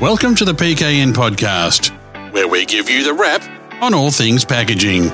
Welcome to the PKN Podcast, where we give you the wrap on all things packaging.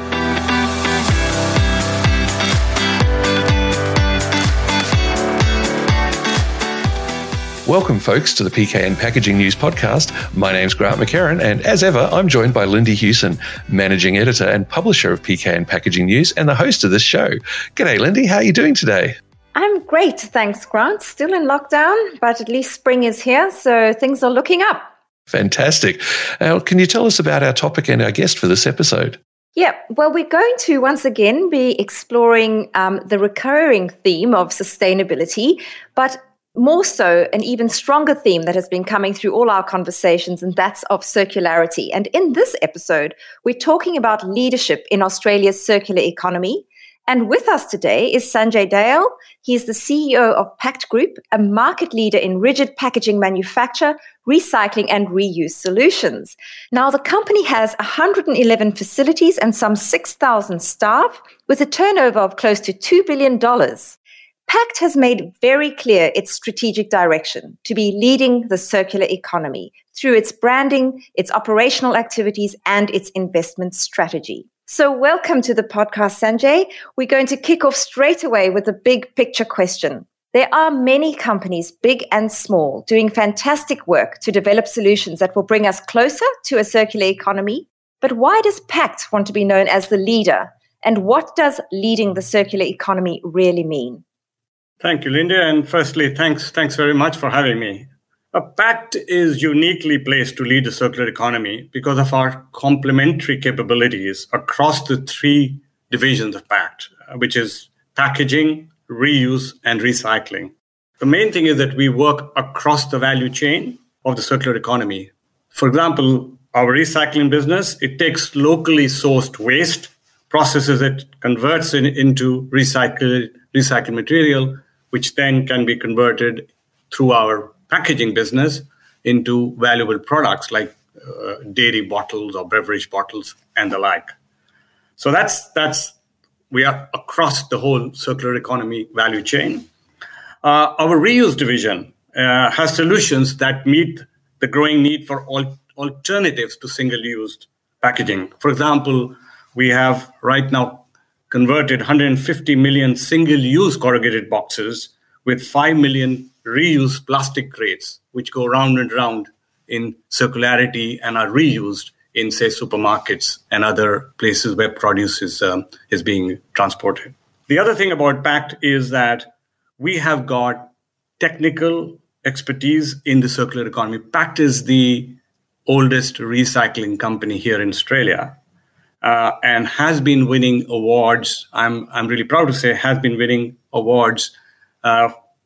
Welcome, folks, to the PKN Packaging News Podcast. My name's Grant McCarran, and as ever, I'm joined by Lindy Hewson, Managing Editor and Publisher of PKN Packaging News and the host of this show. G'day, Lindy. How are you doing today? I'm great, thanks, Grant. Still in lockdown, but at least spring is here, so things are looking up. Fantastic. Now, can you tell us about our topic and our guest for this episode? Yeah, well, we're going to once again be exploring the recurring theme of sustainability, but more so an even stronger theme that has been coming through all our conversations, and that's of circularity. And in this episode, we're talking about leadership in Australia's circular economy. And with us today is Sanjay Dale. He's the CEO of Pact Group, a market leader in rigid packaging manufacture, recycling and reuse solutions. Now, the company has 111 facilities and some 6,000 staff with a turnover of close to $2 billion. Pact has made very clear its strategic direction to be leading the circular economy through its branding, its operational activities, and its investment strategy. So welcome to the podcast, Sanjay. We're going to kick off straight away with a big picture question. There are many companies, big and small, doing fantastic work to develop solutions that will bring us closer to a circular economy. But why does Pact want to be known as the leader? And what does leading the circular economy really mean? Thank you, Linda. And firstly, thanks very much for having me. Pact is uniquely placed to lead the circular economy because of our complementary capabilities across the three divisions of Pact, which is packaging, reuse, and recycling. The main thing is that we work across the value chain of the circular economy. For example, our recycling business, it takes locally sourced waste, processes it, converts it into recycled material, which then can be converted through our packaging business into valuable products like dairy bottles or beverage bottles and the like. So that's we are across the whole circular economy value chain. Our reuse division has solutions that meet the growing need for alternatives to single-use packaging. For example, we have right now converted 150 million single-use corrugated boxes with 5 million reused plastic crates, which go round and round in circularity and are reused in, say, supermarkets and other places where produce is being transported. The other thing about Pact is that we have got technical expertise in the circular economy. Pact is the oldest recycling company here in Australia and has been winning awards. I'm really proud to say has been winning awards,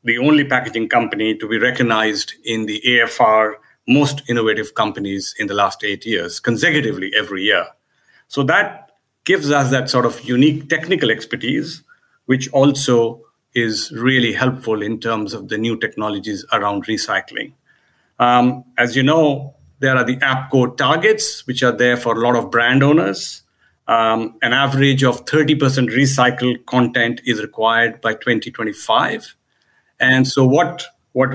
the only packaging company to be recognized in the AFR most innovative companies in the last 8 years, consecutively every year. So that gives us that sort of unique technical expertise, which also is really helpful in terms of the new technologies around recycling. As you know, there are the APCO targets, which are there for a lot of brand owners. An average of 30% recycled content is required by 2025. And so what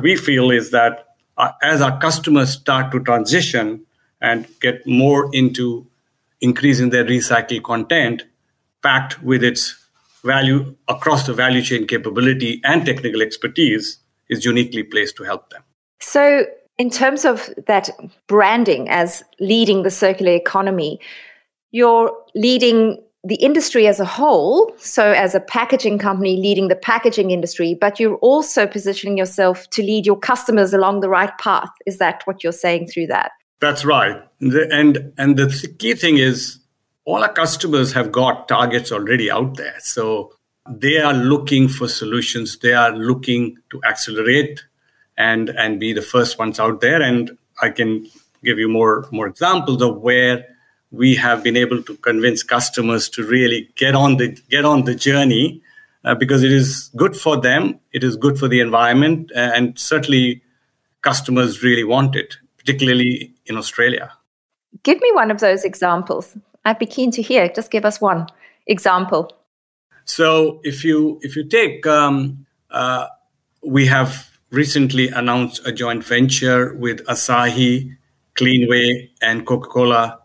we feel is that as our customers start to transition and get more into increasing their recycled content, Pact with its value across the value chain capability and technical expertise is uniquely placed to help them. So in terms of that branding as leading the circular economy, you're leading the industry as a whole, so as a packaging company leading the packaging industry, but you're also positioning yourself to lead your customers along the right path. Is that what you're saying through that? That's right. And the key thing is all our customers have got targets already out there. So they are looking for solutions. They are looking to accelerate and be the first ones out there. And I can give you more examples of where we have been able to convince customers to really get on the journey because it is good for them, it is good for the environment, and certainly customers really want it, particularly in Australia. Give me one of those examples. I'd be keen to hear. Just give us one example. So if you take, we have recently announced a joint venture with Asahi, Cleanaway, and Coca-Cola,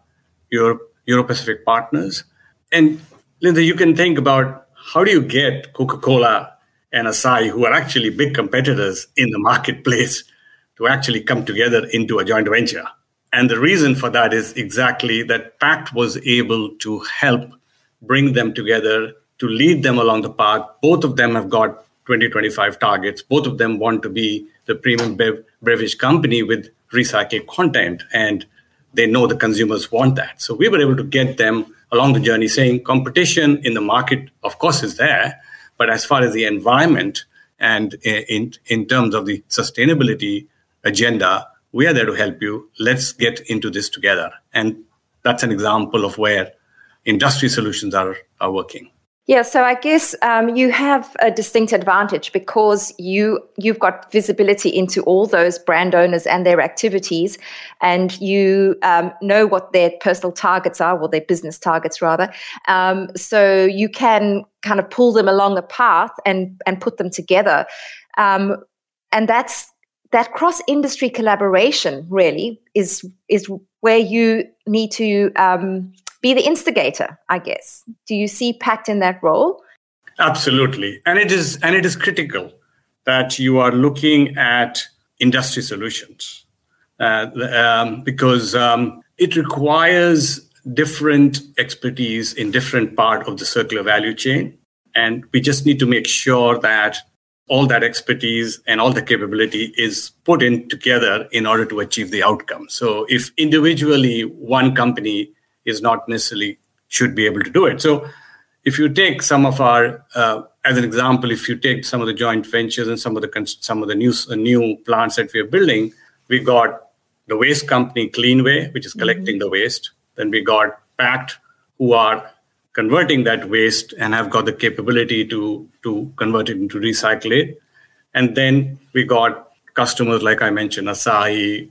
Euro-Pacific partners. And Linda, you can think about how do you get Coca-Cola and Asahi, who are actually big competitors in the marketplace, to actually come together into a joint venture. And the reason for that is exactly that Pact was able to help bring them together, to lead them along the path. Both of them have got 2025 targets. Both of them want to be the premium beverage company with recycled content, and they know the consumers want that. So we were able to get them along the journey saying competition in the market, of course, is there, but as far as the environment and in terms of the sustainability agenda, we are there to help you. Let's get into this together. And that's an example of where industry solutions are working. Yeah, so I guess you have a distinct advantage because you've got visibility into all those brand owners and their activities, and you know what their personal targets are, or their business targets rather. So you can kind of pull them along a path and put them together. And that's that cross-industry collaboration really is where you need to be the instigator, I guess. Do you see Pact in that role? Absolutely. And it is critical that you are looking at industry solutions because it requires different expertise in different part of the circular value chain. And we just need to make sure that all that expertise and all the capability is put in together in order to achieve the outcome. So if individually one company is not necessarily should be able to do it. So if you take some of our, as an example, if you take some of the joint ventures and some of the new plants that we are building, we got the waste company Cleanaway, which is collecting the waste. Then we got Pact, who are converting that waste and have got the capability to convert it into recyclate. And then we got customers, like I mentioned, Asahi,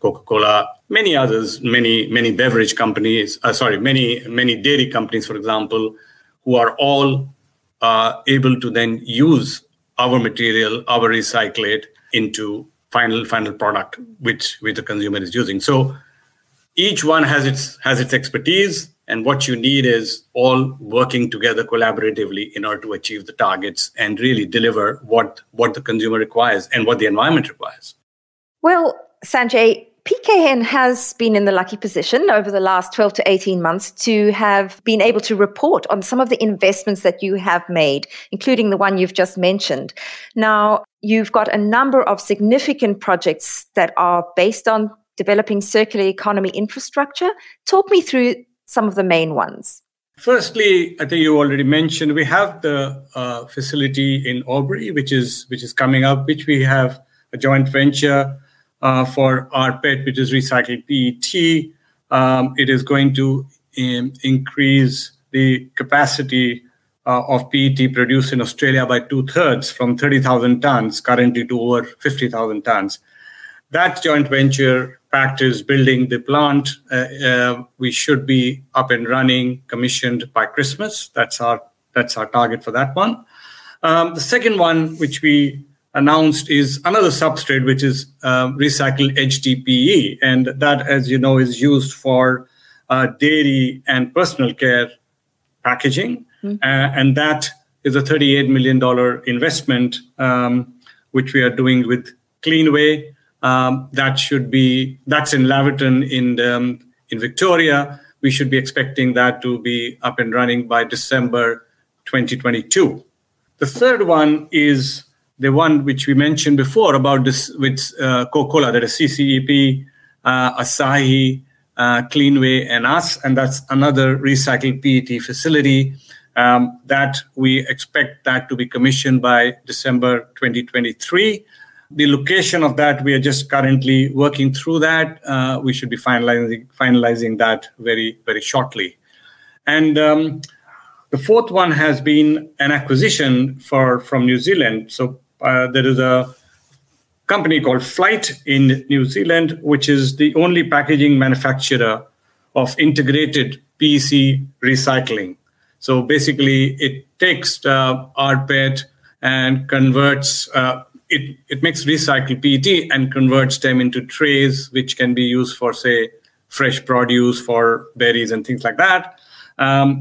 Coca-Cola, many others, many beverage companies, many dairy companies, for example, who are all able to then use our material, our recyclate into final product, which the consumer is using. So each one has its expertise, and what you need is all working together collaboratively in order to achieve the targets and really deliver what the consumer requires and what the environment requires. Well, Sanjay, PKN has been in the lucky position over the last 12 to 18 months to have been able to report on some of the investments that you have made, including the one you've just mentioned. Now, you've got a number of significant projects that are based on developing circular economy infrastructure. Talk me through some of the main ones. Firstly, I think you already mentioned we have the facility in Albury, which is coming up, which we have a joint venture for rPET, which is recycled PET. It is going to increase the capacity of PET produced in Australia by 2/3, from 30,000 tons currently to over 50,000 tons. That joint venture, Pact, is building the plant. We should be up and running, commissioned by Christmas. That's our target for that one. The second one, which we announced, is another substrate, which is recycled HDPE, and that, as you know, is used for dairy and personal care packaging, and that is a $38 million investment, which we are doing with Cleanaway. That's in Laverton in Victoria. We should be expecting that to be up and running by December 2022. The third one is the one which we mentioned before about this with Coca-Cola, that is CCEP, Asahi, Cleanaway, and us. And that's another recycled PET facility that we expect that to be commissioned by December 2023. The location of that, we are just currently working through that. We should be finalizing that very, very shortly. And the fourth one has been an acquisition from New Zealand. So there is a company called Flight in New Zealand, which is the only packaging manufacturer of integrated PET recycling. So basically, it takes rPET and converts it makes recycled PET and converts them into trays, which can be used for, say, fresh produce, for berries and things like that.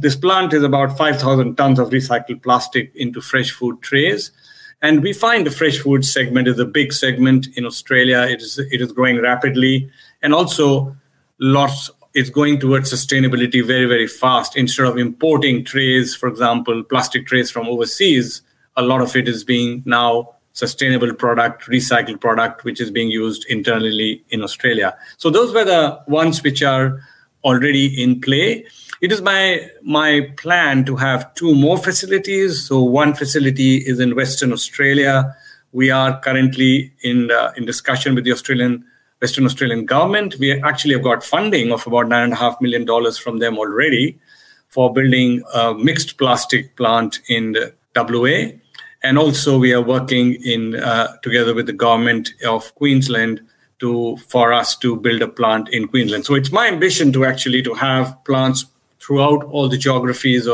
This plant is about 5,000 tons of recycled plastic into fresh food trays. And we find the fresh food segment is a big segment in Australia. It is growing rapidly. And also, it's going towards sustainability very, very fast. Instead of importing trays, for example, plastic trays from overseas, a lot of it is being now sustainable product, recycled product, which is being used internally in Australia. So those were the ones which are already in play. It is my plan to have two more facilities. So one facility is in Western Australia. We are currently in discussion with the Western Australian government. We actually have got funding of about $9.5 million from them already for building a mixed plastic plant in the WA. And also we are working together with the government of Queensland for us to build a plant in Queensland. So it's my ambition to have plants throughout all the geographies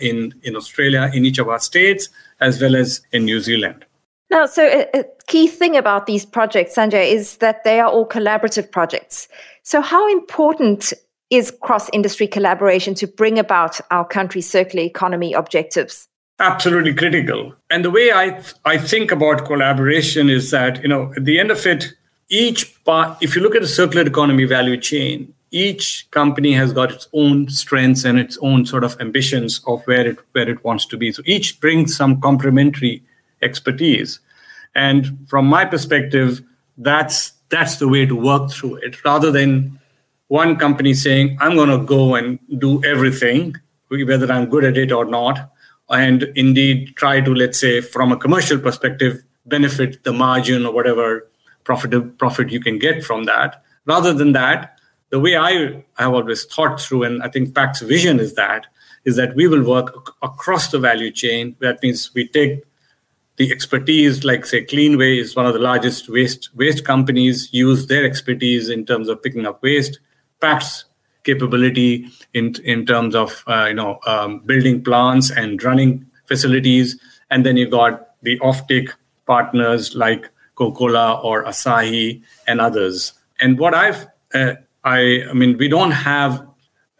in Australia, in each of our states, as well as in New Zealand. Now, so a key thing about these projects, Sanjay, is that they are all collaborative projects. So how important is cross-industry collaboration to bring about our country's circular economy objectives? Absolutely critical. And the way I think about collaboration is that, at the end of it, if you look at the circular economy value chain, each company has got its own strengths and its own sort of ambitions of where it wants to be. So each brings some complementary expertise. And from my perspective, that's the way to work through it, rather than one company saying, I'm going to go and do everything, whether I'm good at it or not, and indeed try to, let's say, from a commercial perspective, benefit the margin or whatever profit you can get from that. Rather than that, the way I have always thought through, and I think Pact's vision is that we will work across the value chain. That means we take the expertise, like say Cleanaway is one of the largest waste companies, use their expertise in terms of picking up waste. Pact's capability in terms of building plants and running facilities, and then you got the offtake partners like Coca-Cola or Asahi and others. And what I mean, we don't have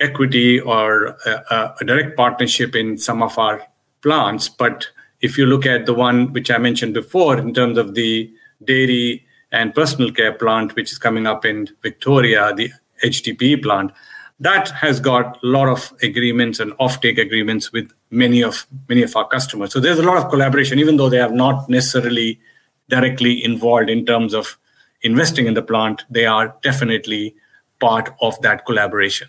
equity or a direct partnership in some of our plants, but if you look at the one which I mentioned before in terms of the dairy and personal care plant, which is coming up in Victoria, the HDPE plant, that has got a lot of agreements and offtake agreements with many of our customers. So there's a lot of collaboration, even though they are not necessarily directly involved in terms of investing in the plant, they are definitely part of that collaboration.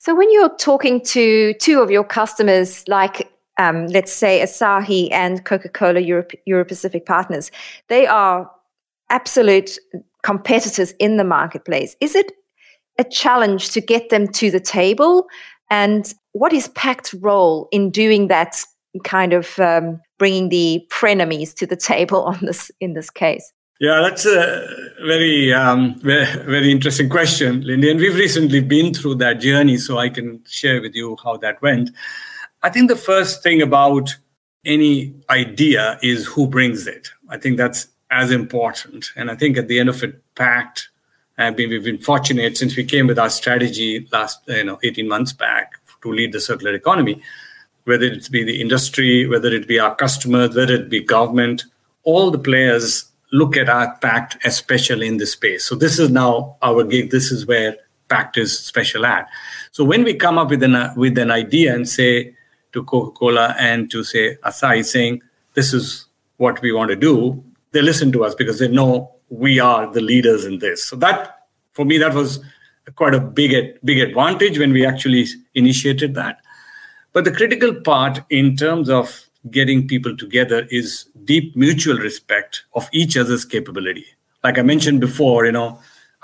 So when you're talking to two of your customers, like let's say Asahi and Coca-Cola Euro-Pacific Partners, they are absolute competitors in the marketplace. Is it a challenge to get them to the table? And what is Pact's role in doing that, kind of bringing the frenemies to the table in this case? Yeah, that's a very, very interesting question, Lindy. And we've recently been through that journey, so I can share with you how that went. I think the first thing about any idea is who brings it. I think that's as important. And I think at the end of it, Pact, we've been fortunate since we came with our strategy last 18 months back to lead the circular economy, whether it be the industry, whether it be our customers, whether it be government, all the players look at our Pact as special in this space. So this is now our gig. This is where Pact is special at. So when we come up with an idea and say to Coca-Cola and to say Asahi, saying this is what we want to do, they listen to us because they know we are the leaders in this. So that, for me, that was quite a big advantage when we actually initiated that. But the critical part in terms of getting people together is deep mutual respect of each other's capability. Like I mentioned before,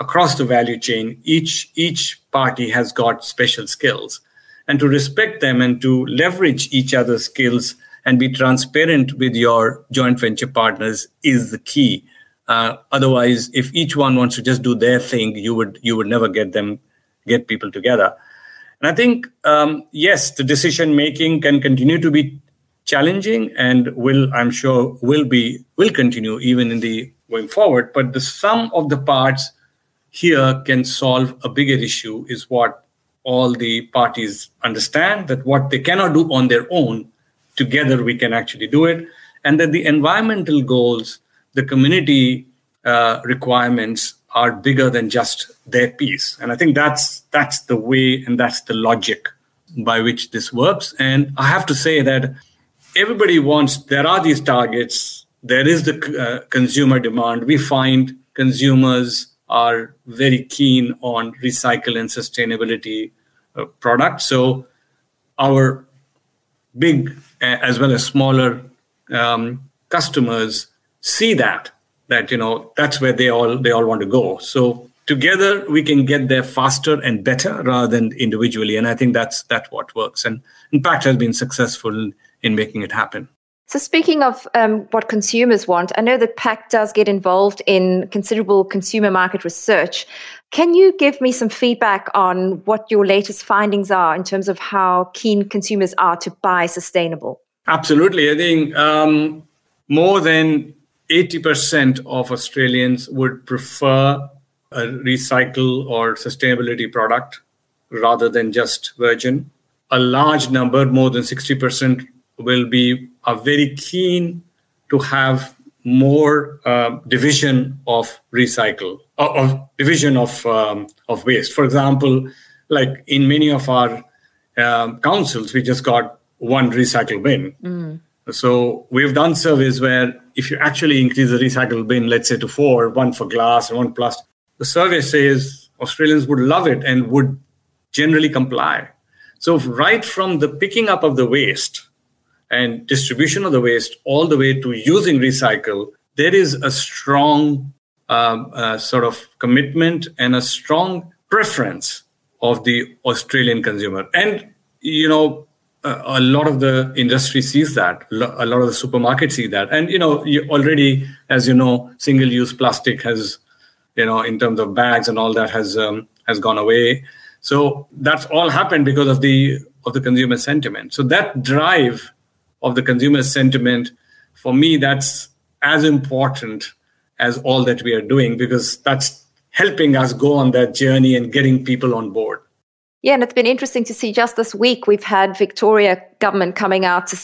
across the value chain, each party has got special skills. And to respect them and to leverage each other's skills and be transparent with your joint venture partners is the key. Otherwise, if each one wants to just do their thing, you would never get people together. And I think, yes, the decision making can continue to be challenging and will continue even in the going forward. But the sum of the parts here can solve a bigger issue is what all the parties understand, that what they cannot do on their own, together we can actually do it. And that the environmental goals, the community requirements are bigger than just their piece. And I think that's the way and that's the logic by which this works. And I have to say that everybody wants, there are these targets, there is the consumer demand. We find consumers are very keen on recycle and sustainability products. So our big as well as smaller customers see that that's where they all want to go. So together we can get there faster and better rather than individually. And I think that's what works. And in fact, has been successful in making it happen. So speaking of what consumers want, I know that Pact does get involved in considerable consumer market research. Can you give me some feedback on what your latest findings are in terms of how keen consumers are to buy sustainable? Absolutely. I think more than 80% of Australians would prefer a recycle or sustainability product rather than just virgin. A large number, more than 60%, are very keen to have more division of recycle, of division of waste. For example, like in many of our councils, we just got one recycle bin. Mm. So we've done surveys where if you actually increase the recycle bin, let's say to 4, one for glass and one plastic, the survey says Australians would love it and would generally comply. So right from the picking up of the waste and distribution of the waste all the way to using recycle, there is a strong sort of commitment and a strong preference of the Australian consumer. And, a lot of the industry sees that. A lot of the supermarkets see that. And, you already, as you know, single-use plastic has, in terms of bags and all that has gone away. So that's all happened because of the consumer sentiment. So that drive of the consumer sentiment, for me, that's as important as all that we are doing, because that's helping us go on that journey and getting people on board. Yeah, and it's been interesting to see just this week, we've had Victoria government coming out to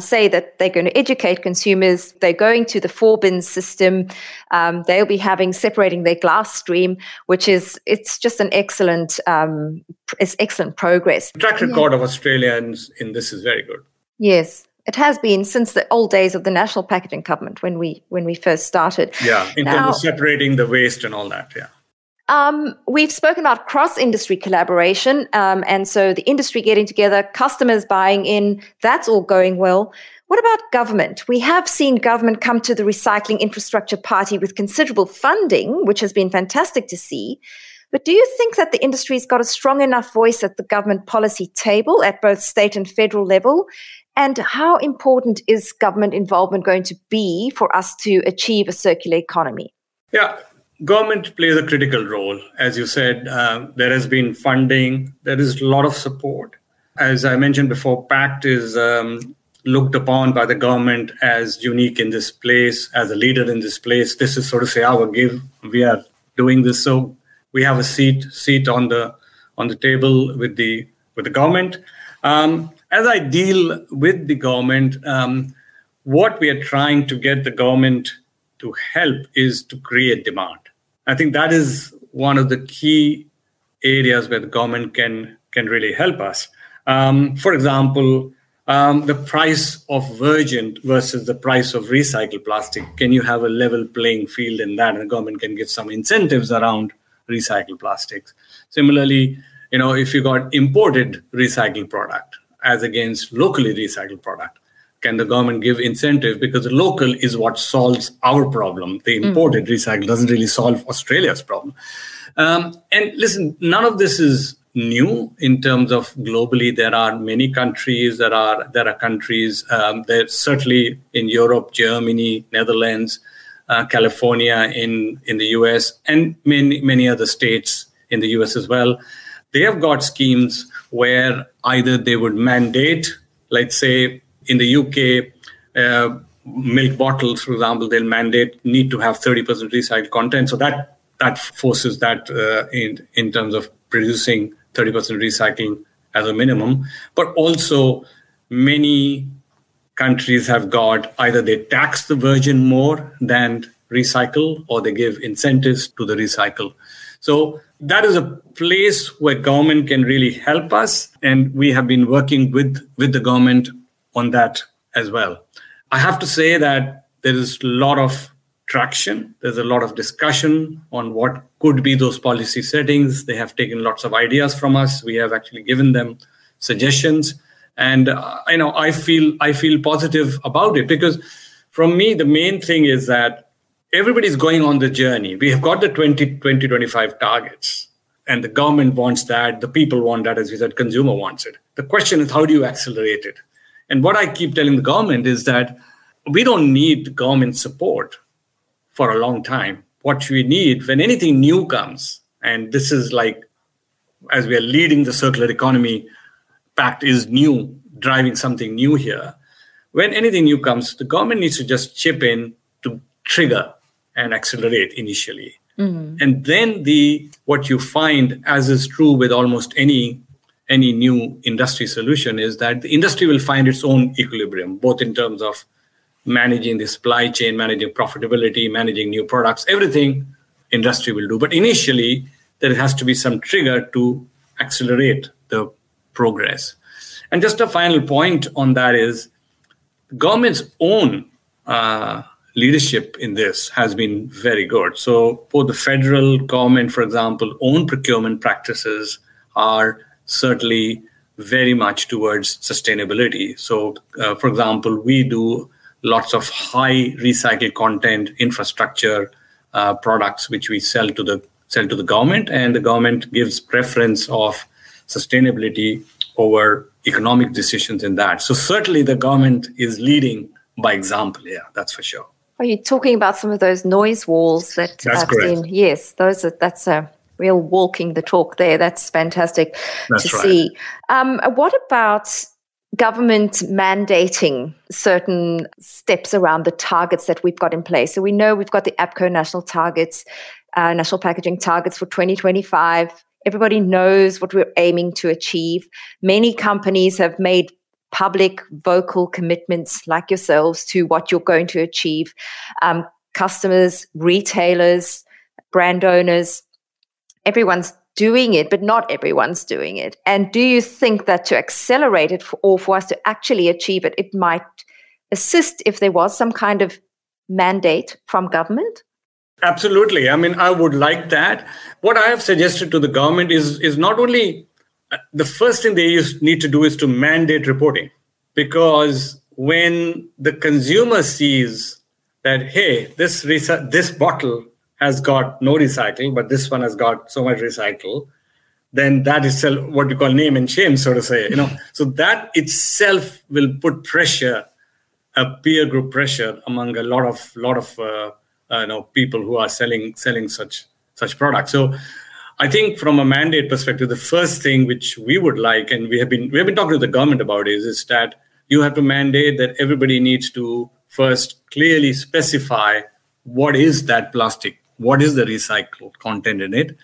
say that they're going to educate consumers. They're going to the 4-bin system. They'll be separating their glass stream, it's just an excellent progress. The track record of Australians in this is very good. Yes, it has been since the old days of the National Packaging Covenant when we first started. Yeah, in terms of separating the waste and all that, yeah. We've spoken about cross-industry collaboration, and so the industry getting together, customers buying in, that's all going well. What about government? We have seen government come to the recycling infrastructure party with considerable funding, which has been fantastic to see. But do you think that the industry's got a strong enough voice at the government policy table at both state and federal level? And how important is government involvement going to be for us to achieve a circular economy? Yeah. Government plays a critical role. As you said, there has been funding. There is a lot of support. As I mentioned before, Pact is looked upon by the government as unique in this place, as a leader in this place. This is sort of say our give. We are doing this, so we have a seat on the table with the government. As I deal with the government, what we are trying to get the government to help is to create demand. I think that is one of the key areas where the government can really help us. For example, the price of virgin versus the price of recycled plastic. Can you have a level playing field in that? And the government can give some incentives around recycled plastics. Similarly, if you got imported recycled product as against locally recycled product, can the government give incentive? Because the local is what solves our problem. The imported recycle doesn't really solve Australia's problem. And listen, none of this is new in terms of globally. There are many countries. There are countries. There certainly in Europe, Germany, Netherlands, California, in the US, and many other states in the US as well. They have got schemes where either they would mandate, let's say, in the UK, milk bottles, for example, they'll mandate need to have 30% recycled content. So that forces that in terms of producing 30% recycling as a minimum. But also many countries have got either they tax the virgin more than recycle or they give incentives to the recycle. So that is a place where government can really help us. And we have been working with the government on that as well. I have to say that there is a lot of traction. There's a lot of discussion on what could be those policy settings. They have taken lots of ideas from us. We have actually given them suggestions. And I feel positive about it, because from me, the main thing is that everybody's going on the journey. We have got the 2025 targets, and the government wants that. The people want that, as we said, consumer wants it. The question is, how do you accelerate it? And what I keep telling the government is that we don't need government support for a long time. What we need when anything new comes, and this is like, as we are leading the circular economy, Pact is new, driving something new here. When anything new comes, the government needs to just chip in to trigger and accelerate initially. Mm-hmm. And then what you find, as is true with almost any new industry solution, is that the industry will find its own equilibrium, both in terms of managing the supply chain, managing profitability, managing new products, everything industry will do. But initially, there has to be some trigger to accelerate the progress. And just a final point on that is government's own leadership in this has been very good. So both the federal government, for example, own procurement practices are certainly very much towards sustainability. So, for example, we do lots of high recycled content infrastructure products, which we sell to the government, and the government gives preference of sustainability over economic decisions in that. So certainly the government is leading by example. Yeah, that's for sure. Are you talking about some of those noise walls that I've seen? Yes, that's a real walking the talk there. That's fantastic to see. What about government mandating certain steps around the targets that we've got in place? So we know we've got the APCO national targets, national packaging targets for 2025. Everybody knows what we're aiming to achieve. Many companies have made public, vocal commitments like yourselves to what you're going to achieve. Customers, retailers, brand owners, everyone's doing it, but not everyone's doing it. And do you think that to accelerate it or for us to actually achieve it, it might assist if there was some kind of mandate from government? Absolutely. I mean, I would like that. What I have suggested to the government is not only the first thing they need to do is to mandate reporting, because when the consumer sees that, hey, this bottle has got no recycle, but this one has got so much recycle, then that is what you call name and shame, so to say. So that itself will put pressure, a peer group pressure among a lot of people who are selling such products. So I think from a mandate perspective, the first thing which we would like, and we have been talking to the government about is that you have to mandate that everybody needs to first clearly specify what is that plastic, what is the recycled content in it.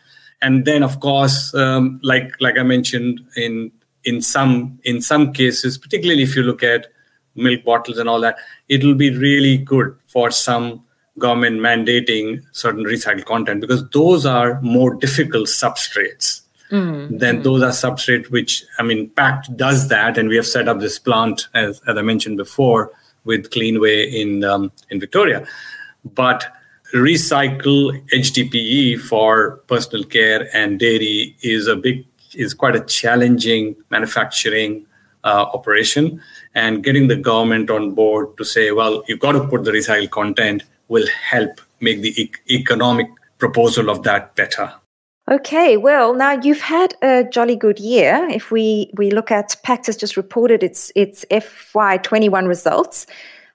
And then, of course, like I mentioned, in some cases, particularly if you look at milk bottles and all that, it will be really good for some government mandating certain recycled content, because those are more difficult substrates. Mm-hmm. Then those are substrates which, Pact does that. And we have set up this plant, as I mentioned before, with Cleanaway in Victoria. But recycle HDPE for personal care and dairy is quite a challenging manufacturing operation. And getting the government on board to say, well, you've got to put the recycled content, will help make the economic proposal of that better. Okay, well, now you've had a jolly good year. If we look at, Pact has just reported its FY21 results.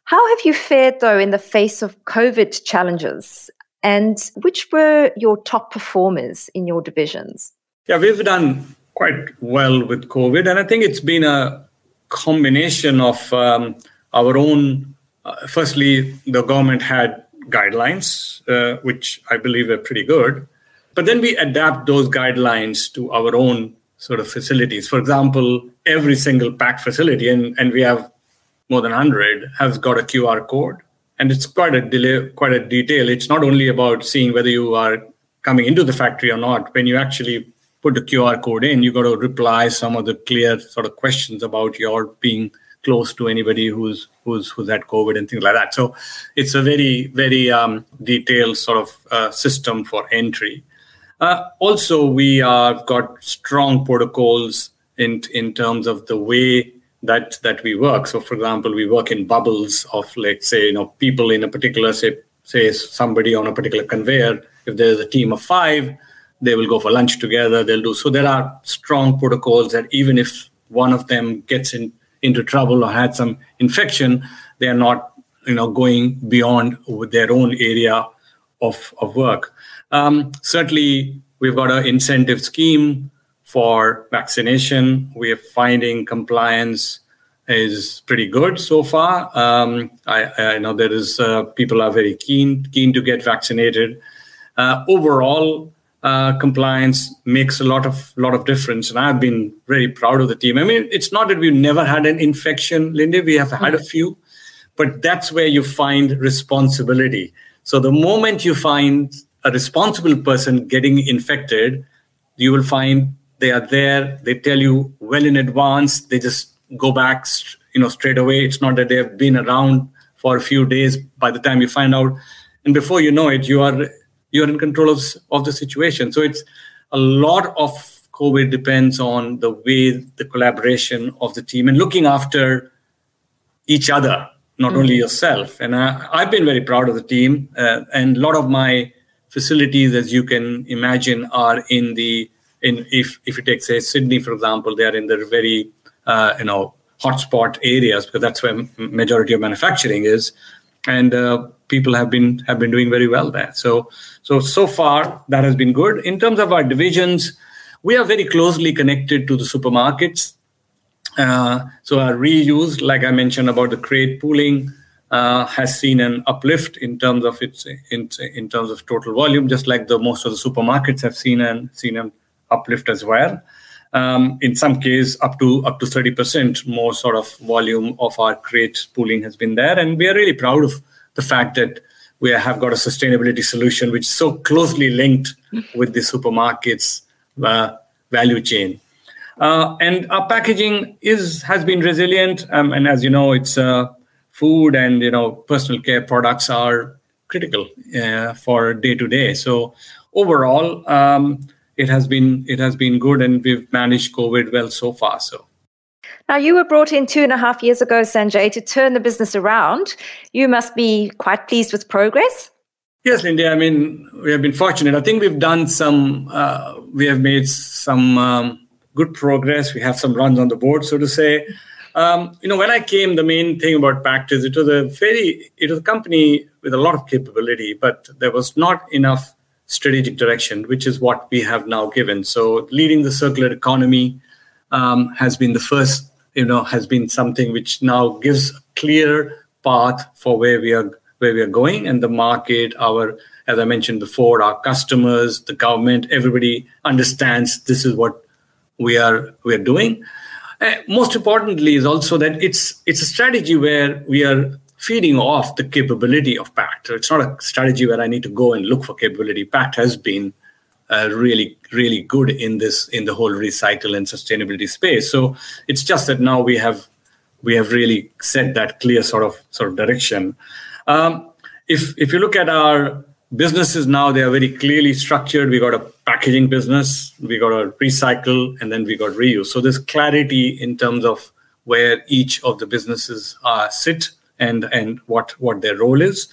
How have you fared, though, in the face of COVID challenges? And which were your top performers in your divisions? Yeah, we've done quite well with COVID. And I think it's been a combination of our own, firstly, the government had guidelines, which I believe are pretty good. But then we adapt those guidelines to our own sort of facilities. For example, every single PAC facility, and we have more than 100, has got a QR code. And it's quite a detail. It's not only about seeing whether you are coming into the factory or not. When you actually put the QR code in, you got to reply some of the clear sort of questions about your being close to anybody who's had COVID and things like that. So it's a very, very detailed sort of system for entry. Also, we have got strong protocols in terms of the way that we work. So, for example, we work in bubbles of, let's say, people in a particular, say somebody on a particular conveyor. If there's a team of 5, they will go for lunch together. They'll do so. There are strong protocols that even if one of them gets into trouble or had some infection, they are not, going beyond their own area of work. Certainly, we've got an incentive scheme for vaccination. We are finding compliance is pretty good so far. I know there is people are very keen to get vaccinated. Overall, compliance makes a lot of difference, and I've been very proud of the team. I mean, it's not that we've never had an infection, Linda. We have had a few, but that's where you find responsibility. So the moment you find a responsible person getting infected, you will find they are there. They tell you well in advance. They just go back, straight away. It's not that they have been around for a few days by the time you find out. And before you know it, you're in control of the situation. So it's a lot of COVID depends on the way, the collaboration of the team and looking after each other, not only yourself. And I've been very proud of the team. And a lot of my facilities, as you can imagine, are if you take, say, Sydney, for example, they are in the very, hotspot areas, because that's where majority of manufacturing is. And people have been doing very well there. So far, that has been good. In terms of our divisions, we are very closely connected to the supermarkets. So our reuse, like I mentioned about the crate pooling, has seen an uplift in terms of its total volume, just like the most of the supermarkets have seen an uplift as well. In some cases, up to 30% more sort of volume of our crate pooling has been there, and we are really proud of the fact that we have got a sustainability solution which is so closely linked with the supermarket's value chain. And our packaging has been resilient, and as you know, it's food and personal care products are critical for day to day. So overall, it has been good, and we've managed COVID well so far. So now, you were brought in 2.5 years ago, Sanjay, to turn the business around. You must be quite pleased with progress. Yes, Linda. I mean, we have been fortunate. I think we've done we have made some good progress. We have some runs on the board, so to say. When I came, the main thing about Pact is it was a company with a lot of capability, but there was not enough strategic direction, which is what we have now given. So leading the circular economy has been the first, has been something which now gives a clear path for where we are going, and the market, as I mentioned before, our customers, the government, everybody understands this is what we are doing. Most importantly is also that it's a strategy where we are feeding off the capability of Pact. So it's not a strategy where I need to go and look for capability. Pact has been really, really good in the whole recycle and sustainability space. So it's just that now we have really set that clear sort of direction. If you look at our businesses now, they are very clearly structured. We got a packaging business, we got a recycle, and then we got reuse. So there's clarity in terms of where each of the businesses sit and what their role is.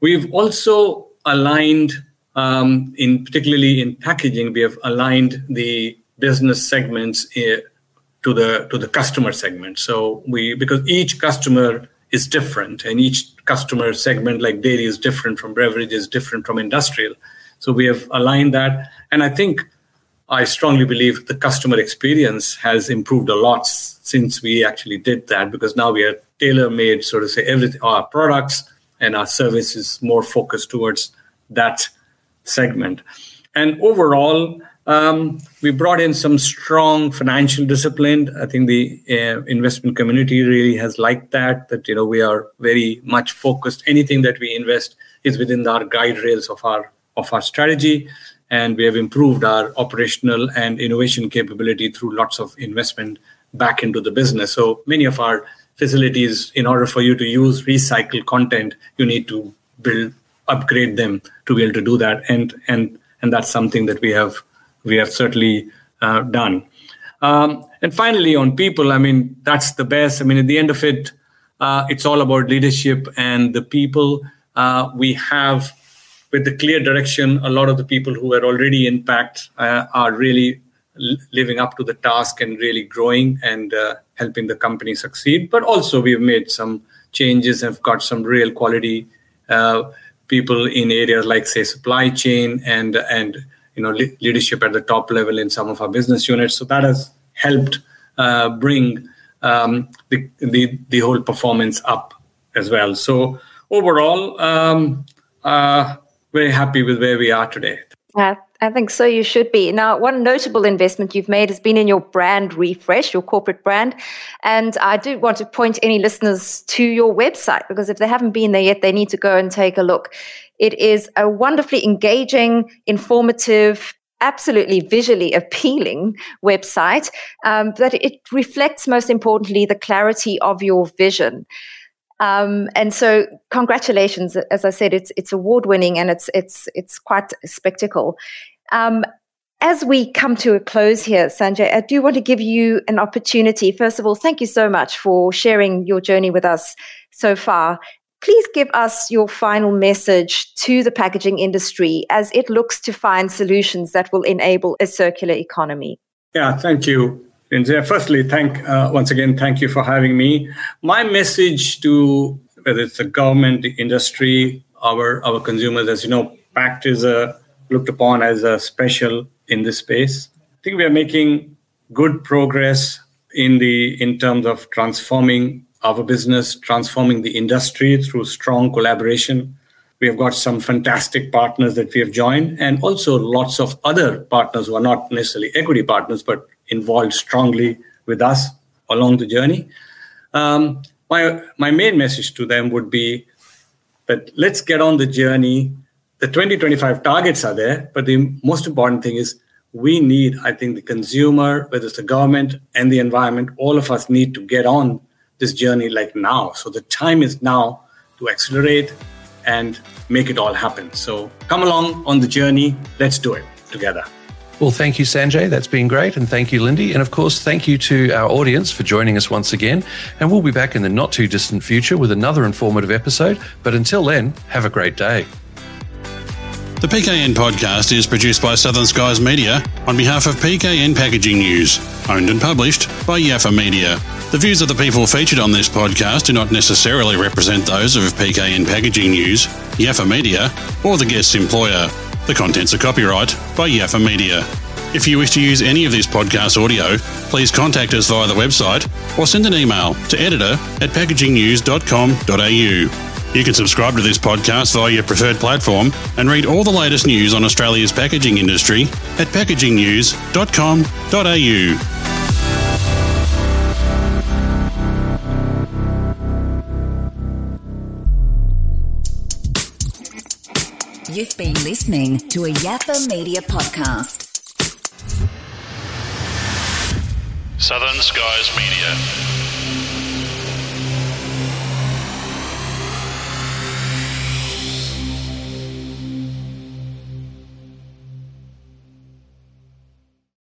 We've also aligned, particularly in packaging, we have aligned the business segments to the customer segment. So because each customer is different, and each customer segment, like dairy, is different from beverage, is different from industrial. So we have aligned that. And I think I strongly believe the customer experience has improved a lot since we actually did that, because now we are tailor-made, so to say, everything, our products and our services more focused towards that segment. And overall, we brought in some strong financial discipline. I think the investment community really has liked that, you know, we are very much focused. Anything that we invest is within our guide rails of our strategy. And we have improved our operational and innovation capability through lots of investment back into the business. So many of our facilities, in order for you to use recycled content, you need to upgrade them to be able to do that. And that's something that we have certainly done. And finally, on people, I mean, that's the best. I mean, at the end of it, it's all about leadership and the people. We have, with the clear direction, a lot of the people who are already in Pact are really living up to the task and really growing and helping the company succeed. But also we've made some changes and have got some real quality people in areas like, say, supply chain and you know, leadership at the top level in some of our business units. So that has helped bring the whole performance up as well. So overall, very happy with where we are today. I think so, you should be. Now, one notable investment you've made has been in your brand refresh, your corporate brand. And I do want to point any listeners to your website, because if they haven't been there yet, they need to go and take a look. It is a wonderfully engaging, informative, absolutely visually appealing website, but it reflects, most importantly, the clarity of your vision. And so congratulations. As I said, it's award-winning and it's quite a spectacle. As we come to a close here, Sanjay, I do want to give you an opportunity. First of all, thank you so much for sharing your journey with us so far. Please give us your final message to the packaging industry as it looks to find solutions that will enable a circular economy. Yeah, thank you. And firstly, thank you for having me. My message to, whether it's the government, the industry, our consumers, as you know, Pact is looked upon as a special in this space. I think we are making good progress in terms of transforming our business, transforming the industry through strong collaboration. We have got some fantastic partners that we have joined, and also lots of other partners who are not necessarily equity partners, but involved strongly with us along the journey. My main message to them would be that let's get on the journey. The 2025 targets are there, but the most important thing is we need, I think, the consumer, whether it's the government and the environment, all of us need to get on this journey like now. So the time is now to accelerate and make it all happen. So come along on the journey. Let's do it together. Well, thank you, Sanjay. That's been great. And thank you, Lindy. And of course, thank you to our audience for joining us once again. And we'll be back in the not too distant future with another informative episode. But until then, have a great day. The PKN podcast is produced by Southern Skies Media on behalf of PKN Packaging News, owned and published by Yaffa Media. The views of the people featured on this podcast do not necessarily represent those of PKN Packaging News, Yaffa Media, or the guest's employer. The contents are copyright by Yaffa Media. If you wish to use any of this podcast audio, please contact us via the website or send an email to editor@packagingnews.com.au. You can subscribe to this podcast via your preferred platform and read all the latest news on Australia's packaging industry at packagingnews.com.au. You've been listening to a Yaffa Media podcast. Southern Skies Media.